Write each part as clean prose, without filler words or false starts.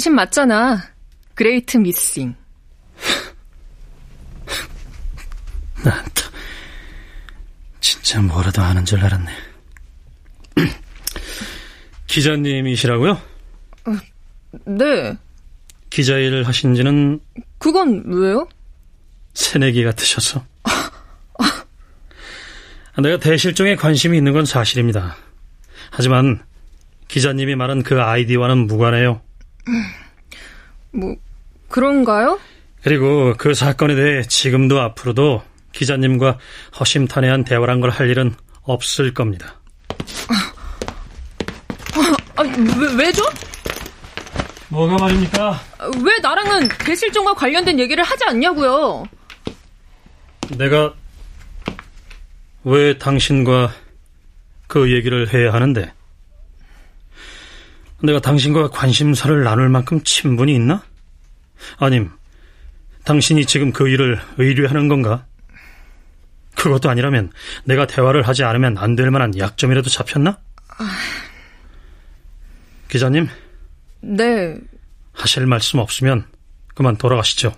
당신 맞잖아. 그레이트 미싱. 난 또 진짜 뭐라도 아는 줄 알았네. 기자님이시라고요? 네. 기자 일을 하신 지는? 그건 왜요? 새내기 같으셔서. 내가 대실종에 관심이 있는 건 사실입니다. 하지만 기자님이 말한 그 아이디와는 무관해요. 뭐 그런가요? 그리고 그 사건에 대해 지금도 앞으로도 기자님과 허심탄회한 대화란 걸 할 일은 없을 겁니다. 왜죠? 뭐가 말입니까? 왜 나랑은 대실종과 관련된 얘기를 하지 않냐고요. 내가 왜 당신과 그 얘기를 해야 하는데? 내가 당신과 관심사를 나눌 만큼 친분이 있나? 아님 당신이 지금 그 일을 의뢰하는 건가? 그것도 아니라면 내가 대화를 하지 않으면 안 될 만한 약점이라도 잡혔나? 기자님? 네. 하실 말씀 없으면 그만 돌아가시죠.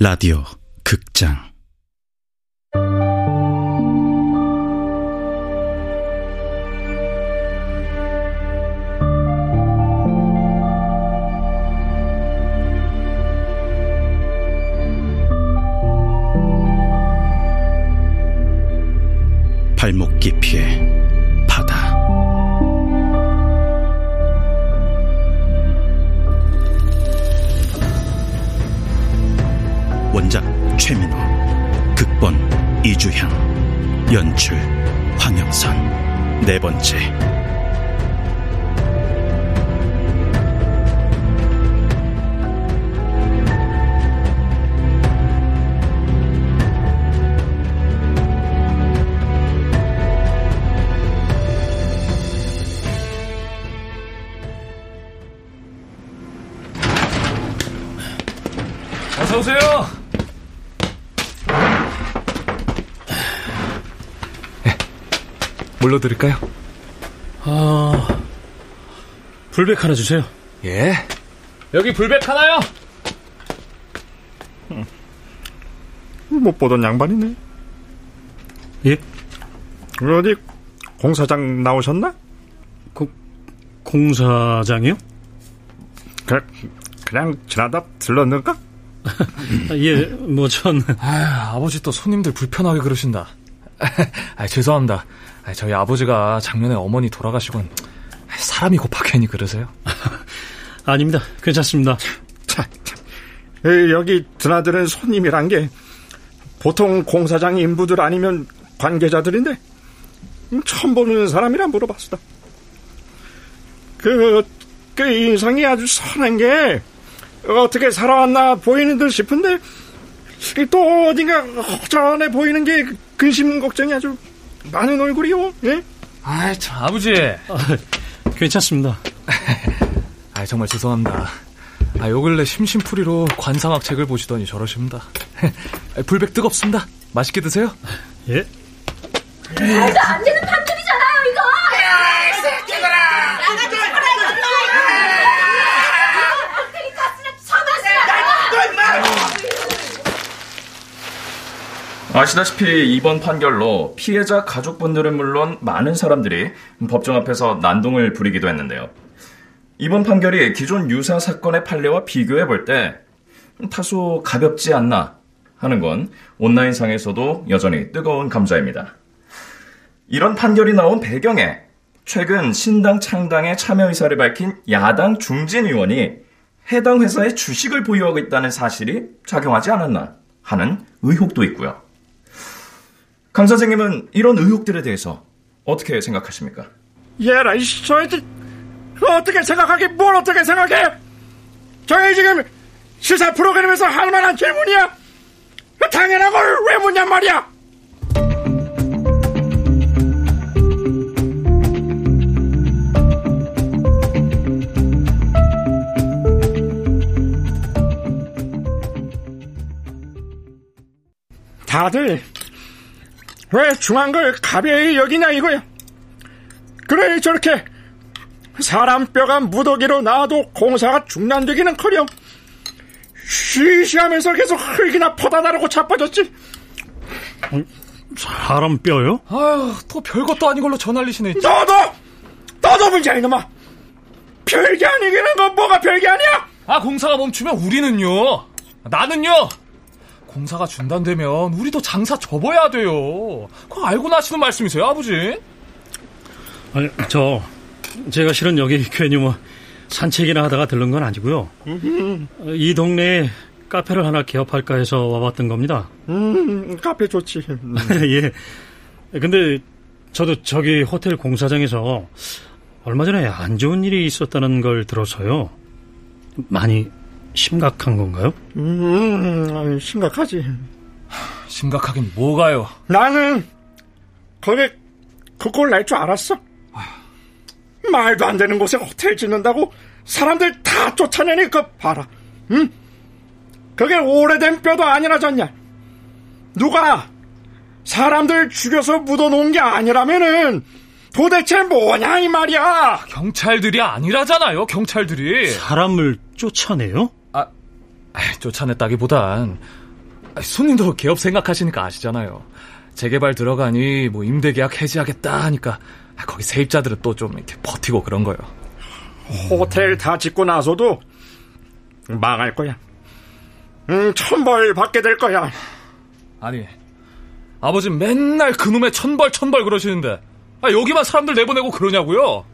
라디오 극장. 발목 깊이의 바다. 원작 최민호, 극본 이주향, 연출 황영선. 네 번째. 어서오세요. 뭘로 드릴까요? 불백 하나 주세요. 예. 여기 불백 하나요. 못 보던 양반이네. 예? 어디 공사장 나오셨나? 공사장이요? 그냥 지나다 들렀는가? 예, 뭐 전... 아버지 또 손님들 불편하게 그러신다. 죄송합니다. 저희 아버지가 작년에 어머니 돌아가시곤 사람이 곱하게 괜히 그러세요. 아닙니다. 괜찮습니다. 참. 여기 드나드는 손님이란 게 보통 공사장 인부들 아니면 관계자들인데 처음 보는 사람이라 물어봤어. 그 인상이 아주 선한 게 어떻게 살아왔나 보이는 듯 싶은데 또 어딘가 허전해 보이는 게 근심 걱정이 아주 많은 얼굴이요. 예? 참 아버지. 괜찮습니다. 정말 죄송합니다. 요 근래 심심풀이로 관상학 책을 보시더니 저러십니다. 불백 뜨겁습니다. 맛있게 드세요. 예? 말도 안 되는 판들이잖아요 이거. 아시다시피 이번 판결로 피해자 가족분들은 물론 많은 사람들이 법정 앞에서 난동을 부리기도 했는데요. 이번 판결이 기존 유사 사건의 판례와 비교해 볼 때 다소 가볍지 않나 하는 건 온라인상에서도 여전히 뜨거운 감자입니다. 이런 판결이 나온 배경에 최근 신당 창당에 참여 의사를 밝힌 야당 중진 의원이 해당 회사의 주식을 보유하고 있다는 사실이 작용하지 않았나 하는 의혹도 있고요. 강 선생님은 이런 의혹들에 대해서 어떻게 생각하십니까? 얘라 이씨, 저희들 어떻게 생각하게, 뭘 어떻게 생각해? 저희 지금 시사 프로그램에서 할 만한 질문이야. 당연한 걸 왜 묻냐 말이야. 다들 왜 중한 걸 가벼이 여기냐 이거야. 그래 저렇게 사람 뼈가 무더기로 나와도 공사가 중단되기는커녕 쉬쉬하면서 계속 흙이나 퍼다 나르고 자빠졌지. 사람 뼈요? 아휴, 또 별것도 아닌 걸로 저날리시네. 너도 문제야 이놈아. 별게 아니기는 건 뭐가 별게 아니야? 아, 공사가 멈추면 우리는요, 나는요, 공사가 중단되면 우리도 장사 접어야 돼요. 그거 알고 나시는 말씀이세요, 아버지? 아니, 제가 실은 여기 괜히 산책이나 하다가 들른 건 아니고요. 이 동네에 카페를 하나 개업할까 해서 와봤던 겁니다. 카페 좋지. 예. 근데 저도 저기 호텔 공사장에서 얼마 전에 안 좋은 일이 있었다는 걸 들어서요. 많이 심각한 건가요? 심각하지. 심각하긴 뭐가요? 나는 거기 그걸 날 줄 알았어. 말도 안 되는 곳에 호텔 짓는다고 사람들 다 쫓아내니 그 봐라. 응? 그게 오래된 뼈도 아니라잖냐. 누가 사람들 죽여서 묻어놓은 게 아니라면은 도대체 뭐냐 이 말이야. 경찰들이 아니라잖아요. 경찰들이 사람을 쫓아내요? 쫓아냈다기보단 손님도 개업 생각하시니까 아시잖아요. 재개발 들어가니 임대계약 해지하겠다 하니까 거기 세입자들은 또 좀 이렇게 버티고 그런 거예요. 호텔 다 짓고 나서도 망할 거야. 천벌 받게 될 거야. 아니, 아버지 맨날 그놈의 천벌 그러시는데 여기만 사람들 내보내고 그러냐고요?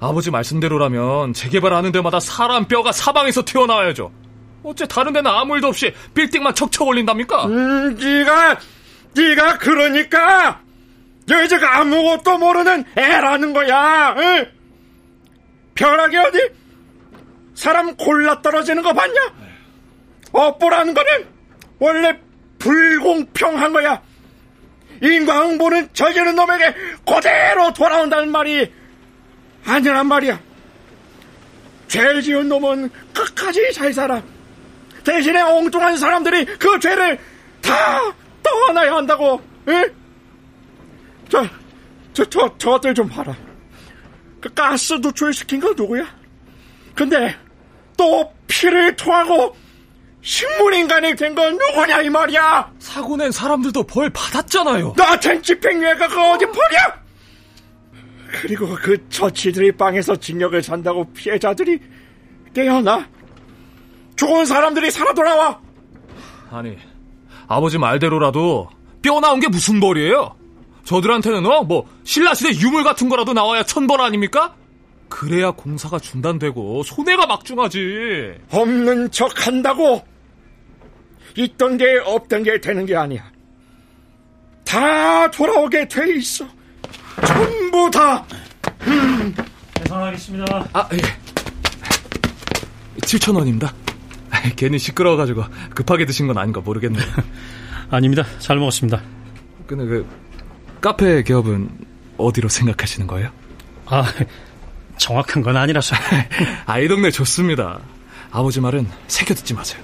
아버지 말씀대로라면 재개발하는 데마다 사람 뼈가 사방에서 튀어나와야죠. 어째 다른 데는 아무 일도 없이 빌딩만 척척 올린답니까? 네가 그러니까 여자가 아무것도 모르는 애라는 거야. 응? 벼락이 어디 사람 골라 떨어지는 거 봤냐? 업보라는 거는 원래 불공평한 거야. 인과응보는 저지른 놈에게 그대로 돌아온다는 말이 아니란 말이야. 죄를 지은 놈은 끝까지 잘 살아. 대신에 엉뚱한 사람들이 그 죄를 다 떠나야 한다고. 응? 저것들 좀 봐라. 그 가스 누출시킨 건 누구야? 근데 또 피를 토하고 식물인간이 된 건 누구냐 이 말이야. 사고 낸 사람들도 벌 받았잖아요. 나한텐 집행유예가 그 어디 벌이야. 그리고 그 저치들이 빵에서 징역을 산다고 피해자들이 깨어나 죽은 사람들이 살아 돌아와. 아니, 아버지 말대로라도 뼈 나온 게 무슨 벌이에요? 저들한테는 신라시대 유물 같은 거라도 나와야 천벌 아닙니까? 그래야 공사가 중단되고 손해가 막중하지. 없는 척 한다고 있던 게 없던 게 되는 게 아니야. 다 돌아오게 돼 있어. 전부 다. 계산하겠습니다. 7,000원입니다 괜히 시끄러워가지고 급하게 드신 건 아닌가 모르겠네요. 아닙니다. 잘 먹었습니다. 근데 카페 개업은 어디로 생각하시는 거예요? 정확한 건 아니라서. 이 동네 좋습니다. 아버지 말은 새겨 듣지 마세요.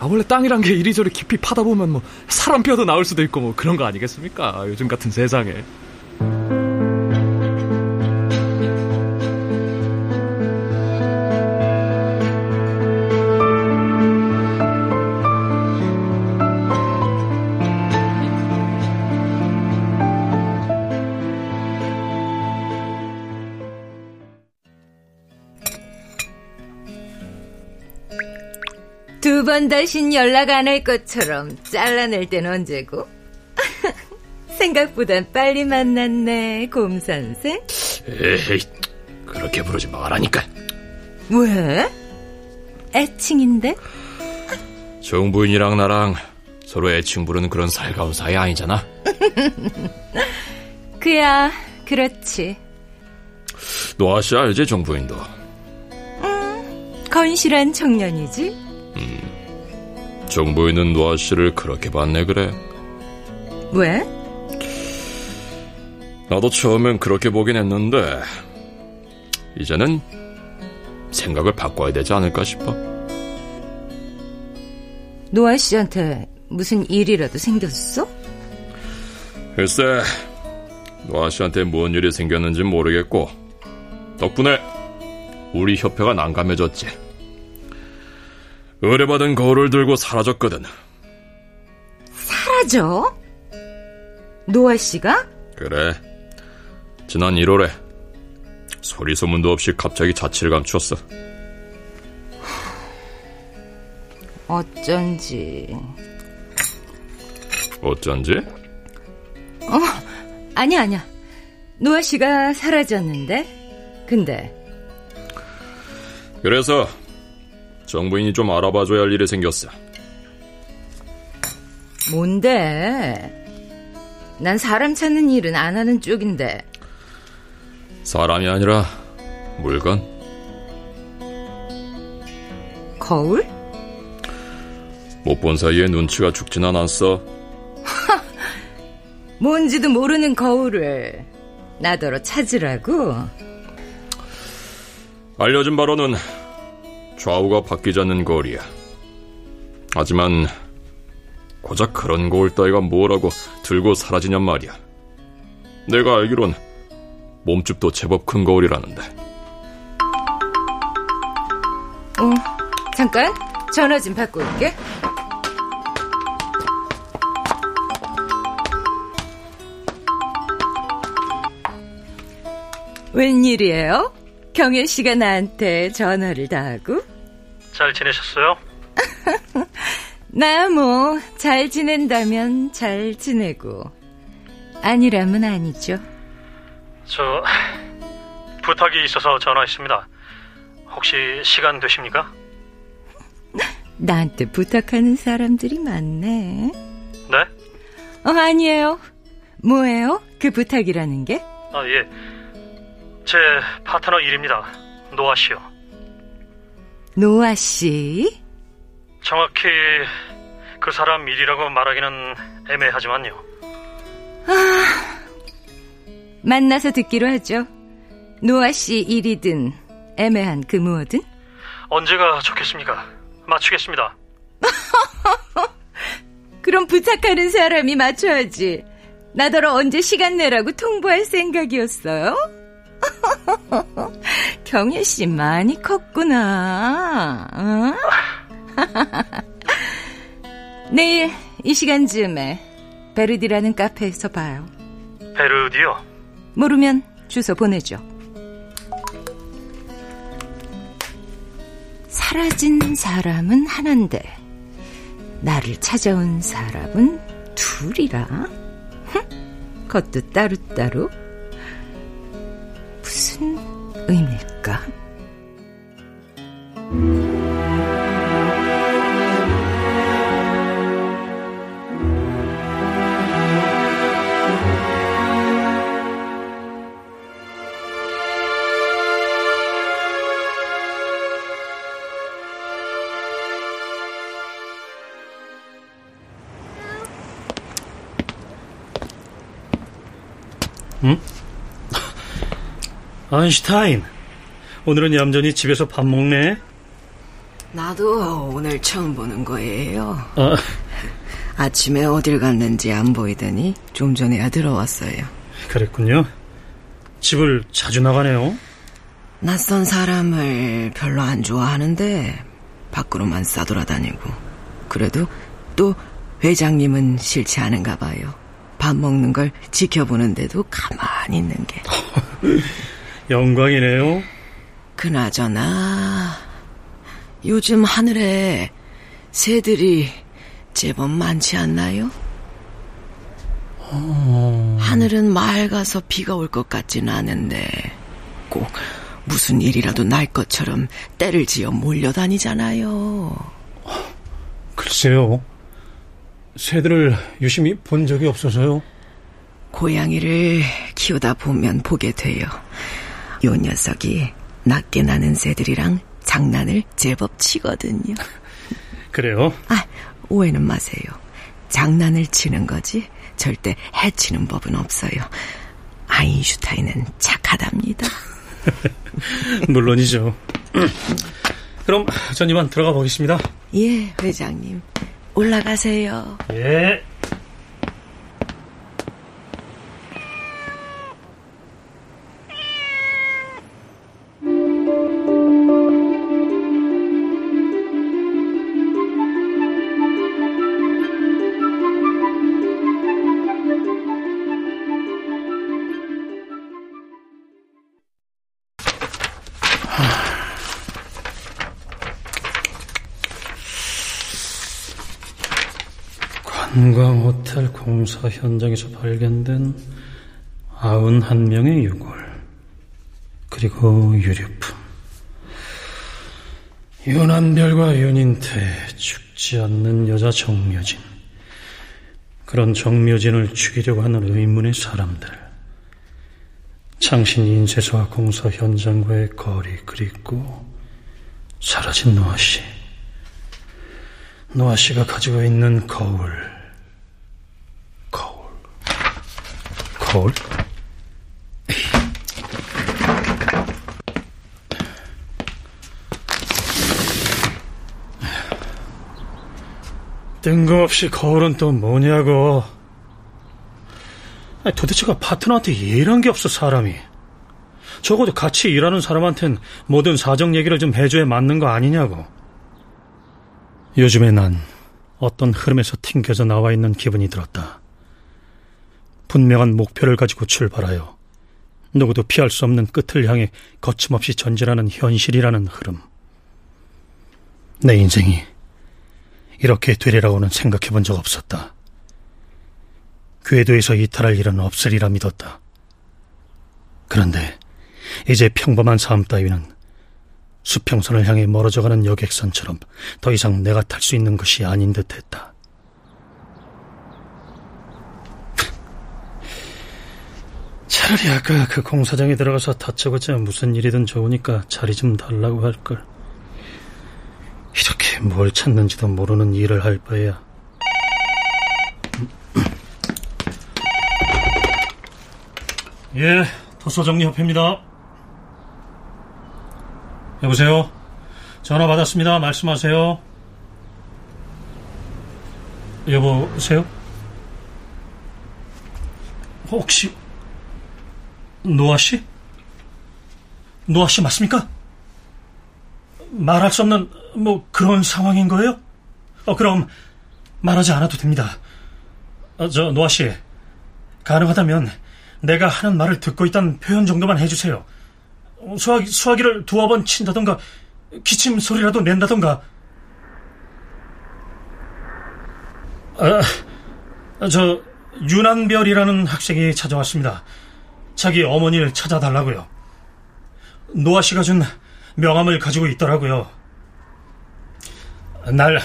원래 땅이란 게 이리저리 깊이 파다 보면 사람 뼈도 나올 수도 있고 그런 거 아니겠습니까? 요즘 같은 세상에. 두 번 다신 연락 안 할 것처럼 잘라낼 땐 언제고? 생각보단 빨리 만났네, 곰선생. 에이, 그렇게 부르지 말라니까. 왜? 애칭인데? 정부인이랑 나랑 서로 애칭 부르는 그런 살가운 사이 아니잖아. 그야 그렇지. 너 아씨 알지, 정부인도? 건실한 청년이지. 정부인은 노아 씨를 그렇게 봤네. 그래. 왜? 나도 처음엔 그렇게 보긴 했는데 이제는 생각을 바꿔야 되지 않을까 싶어. 노아 씨한테 무슨 일이라도 생겼어? 글쎄, 노아 씨한테 뭔 일이 생겼는지 모르겠고 덕분에 우리 협회가 난감해졌지. 의뢰받은 거울을 들고 사라졌거든. 사라져? 노아 씨가? 그래, 지난 1월에 소리소문도 없이 갑자기 자취를 감추었어. 어쩐지? 아니야. 노아 씨가 사라졌는데? 근데? 그래서 정부인이 좀 알아봐줘야 할 일이 생겼어. 뭔데? 난 사람 찾는 일은 안 하는 쪽인데. 사람이 아니라 물건. 거울? 못 본 사이에 눈치가 죽진 않았어. 뭔지도 모르는 거울을 나더러 찾으라고? 알려진 바로는 좌우가 바뀌지 않는 거울이야. 하지만 고작 그런 거울 따위가 뭐라고 들고 사라지냔 말이야. 내가 알기론 몸집도 제법 큰 거울이라는데. 잠깐 전화 좀 받고 올게. 웬일이에요? 경현 씨가 나한테 전화를 다 하고? 잘 지내셨어요? 나 뭐 잘 지낸다면 잘 지내고 아니라면 아니죠. 저 부탁이 있어서 전화했습니다. 혹시 시간 되십니까? 나한테 부탁하는 사람들이 많네. 네? 아니에요. 뭐예요? 그 부탁이라는 게? 예. 제 파트너 일입니다. 노아 씨요. 노아 씨? 정확히 그 사람 일이라고 말하기는 애매하지만요. 만나서 듣기로 하죠. 노아 씨 일이든 애매한 그 무엇든. 언제가 좋겠습니까? 맞추겠습니다. 그럼 부탁하는 사람이 맞춰야지. 나더러 언제 시간 내라고 통보할 생각이었어요? 경혜 씨 많이 컸구나. 어? 내일 이 시간쯤에 베르디라는 카페에서 봐요. 베르디요? 모르면 주소 보내줘. 사라진 사람은 하나인데 나를 찾아온 사람은 둘이라? 그것도 따로따로? 무슨 의미일까? 응? 아인슈타인, 오늘은 얌전히 집에서 밥 먹네. 나도 오늘 처음 보는 거예요. 아침에 어딜 갔는지 안 보이더니 좀 전에야 들어왔어요. 그랬군요. 집을 자주 나가네요. 낯선 사람을 별로 안 좋아하는데 밖으로만 싸돌아다니고. 그래도 또 회장님은 싫지 않은가 봐요. 밥 먹는 걸 지켜보는데도 가만히 있는 게. 영광이네요. 그나저나 요즘 하늘에 새들이 제법 많지 않나요? 하늘은 맑아서 비가 올 것 같진 않은데 꼭 무슨 일이라도 날 것처럼 때를 지어 몰려다니잖아요. 글쎄요, 새들을 유심히 본 적이 없어서요. 고양이를 키우다 보면 보게 돼요. 요 녀석이 낮게 나는 새들이랑 장난을 제법 치거든요. 그래요? 오해는 마세요. 장난을 치는 거지 절대 해치는 법은 없어요. 아인슈타인은 착하답니다. 물론이죠. 그럼 전 이만 들어가 보겠습니다. 예, 회장님. 올라가세요. 예. 관광 호텔 공사 현장에서 발견된 91명의 유골, 그리고 유류품, 윤한별과 윤인태, 죽지 않는 여자 정묘진, 그런 정묘진을 죽이려고 하는 의문의 사람들, 창신 인쇄소와 공사 현장과의 거리, 그리고 사라진 노아씨, 노아씨가 가지고 있는 거울. 거울? 뜬금없이 거울은 또 뭐냐고. 아니, 도대체가 파트너한테 예의란 게 없어, 사람이. 적어도 같이 일하는 사람한텐 뭐든 사정 얘기를 좀 해줘야 맞는 거 아니냐고. 요즘에 난 어떤 흐름에서 튕겨져 나와 있는 기분이 들었다. 분명한 목표를 가지고 출발하여 누구도 피할 수 없는 끝을 향해 거침없이 전진하는 현실이라는 흐름. 내 인생이 이렇게 되리라고는 생각해본 적 없었다. 궤도에서 이탈할 일은 없으리라 믿었다. 그런데 이제 평범한 삶 따위는 수평선을 향해 멀어져가는 여객선처럼 더 이상 내가 탈 수 있는 것이 아닌 듯했다. 차라리 아까 그 공사장에 들어가서 다쳐봤자 무슨 일이든 좋으니까 자리 좀 달라고 할걸. 이렇게 뭘 찾는지도 모르는 일을 할 바에야. 예, 도서정리협회입니다. 여보세요? 전화 받았습니다. 말씀하세요. 여보세요? 혹시 노아씨? 노아씨 맞습니까? 말할 수 없는 뭐 그런 상황인 거예요? 그럼 말하지 않아도 됩니다. 저 노아씨, 가능하다면 내가 하는 말을 듣고 있다는 표현 정도만 해주세요. 수화기를 두어 번 친다던가 기침 소리라도 낸다던가. 저 윤한별이라는 학생이 찾아왔습니다. 자기 어머니를 찾아달라고요. 노아 씨가 준 명함을 가지고 있더라고요. 날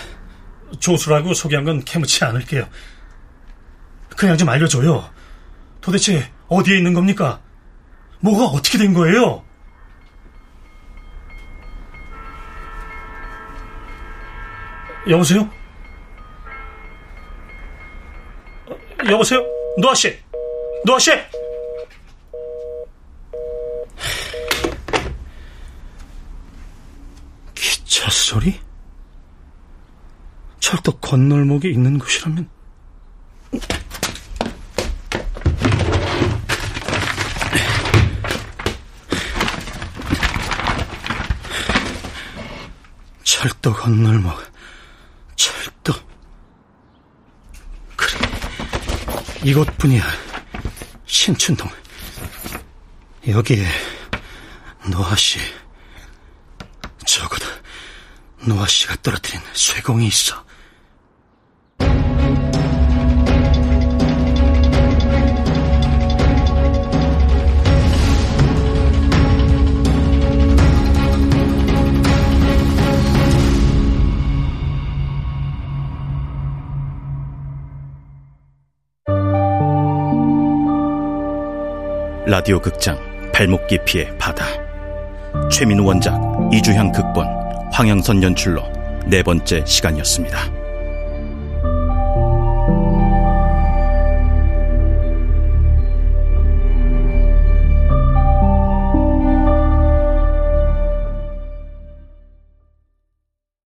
조수라고 소개한 건 캐묻지 않을게요. 그냥 좀 알려줘요. 도대체 어디에 있는 겁니까? 뭐가 어떻게 된 거예요? 여보세요? 여보세요? 노아 씨! 노아 씨! 기차 소리? 철도 건널목에 있는 곳이라면? 철도 건널목, 철도. 그래, 이곳뿐이야. 신춘동. 여기에 노아씨, 적어도 노아씨가 떨어뜨린 쇠공이 있어. 라디오 극장 발목 깊이의 바다, 최민우 원작, 이주향 극본, 황영선 연출로 네 번째 시간이었습니다.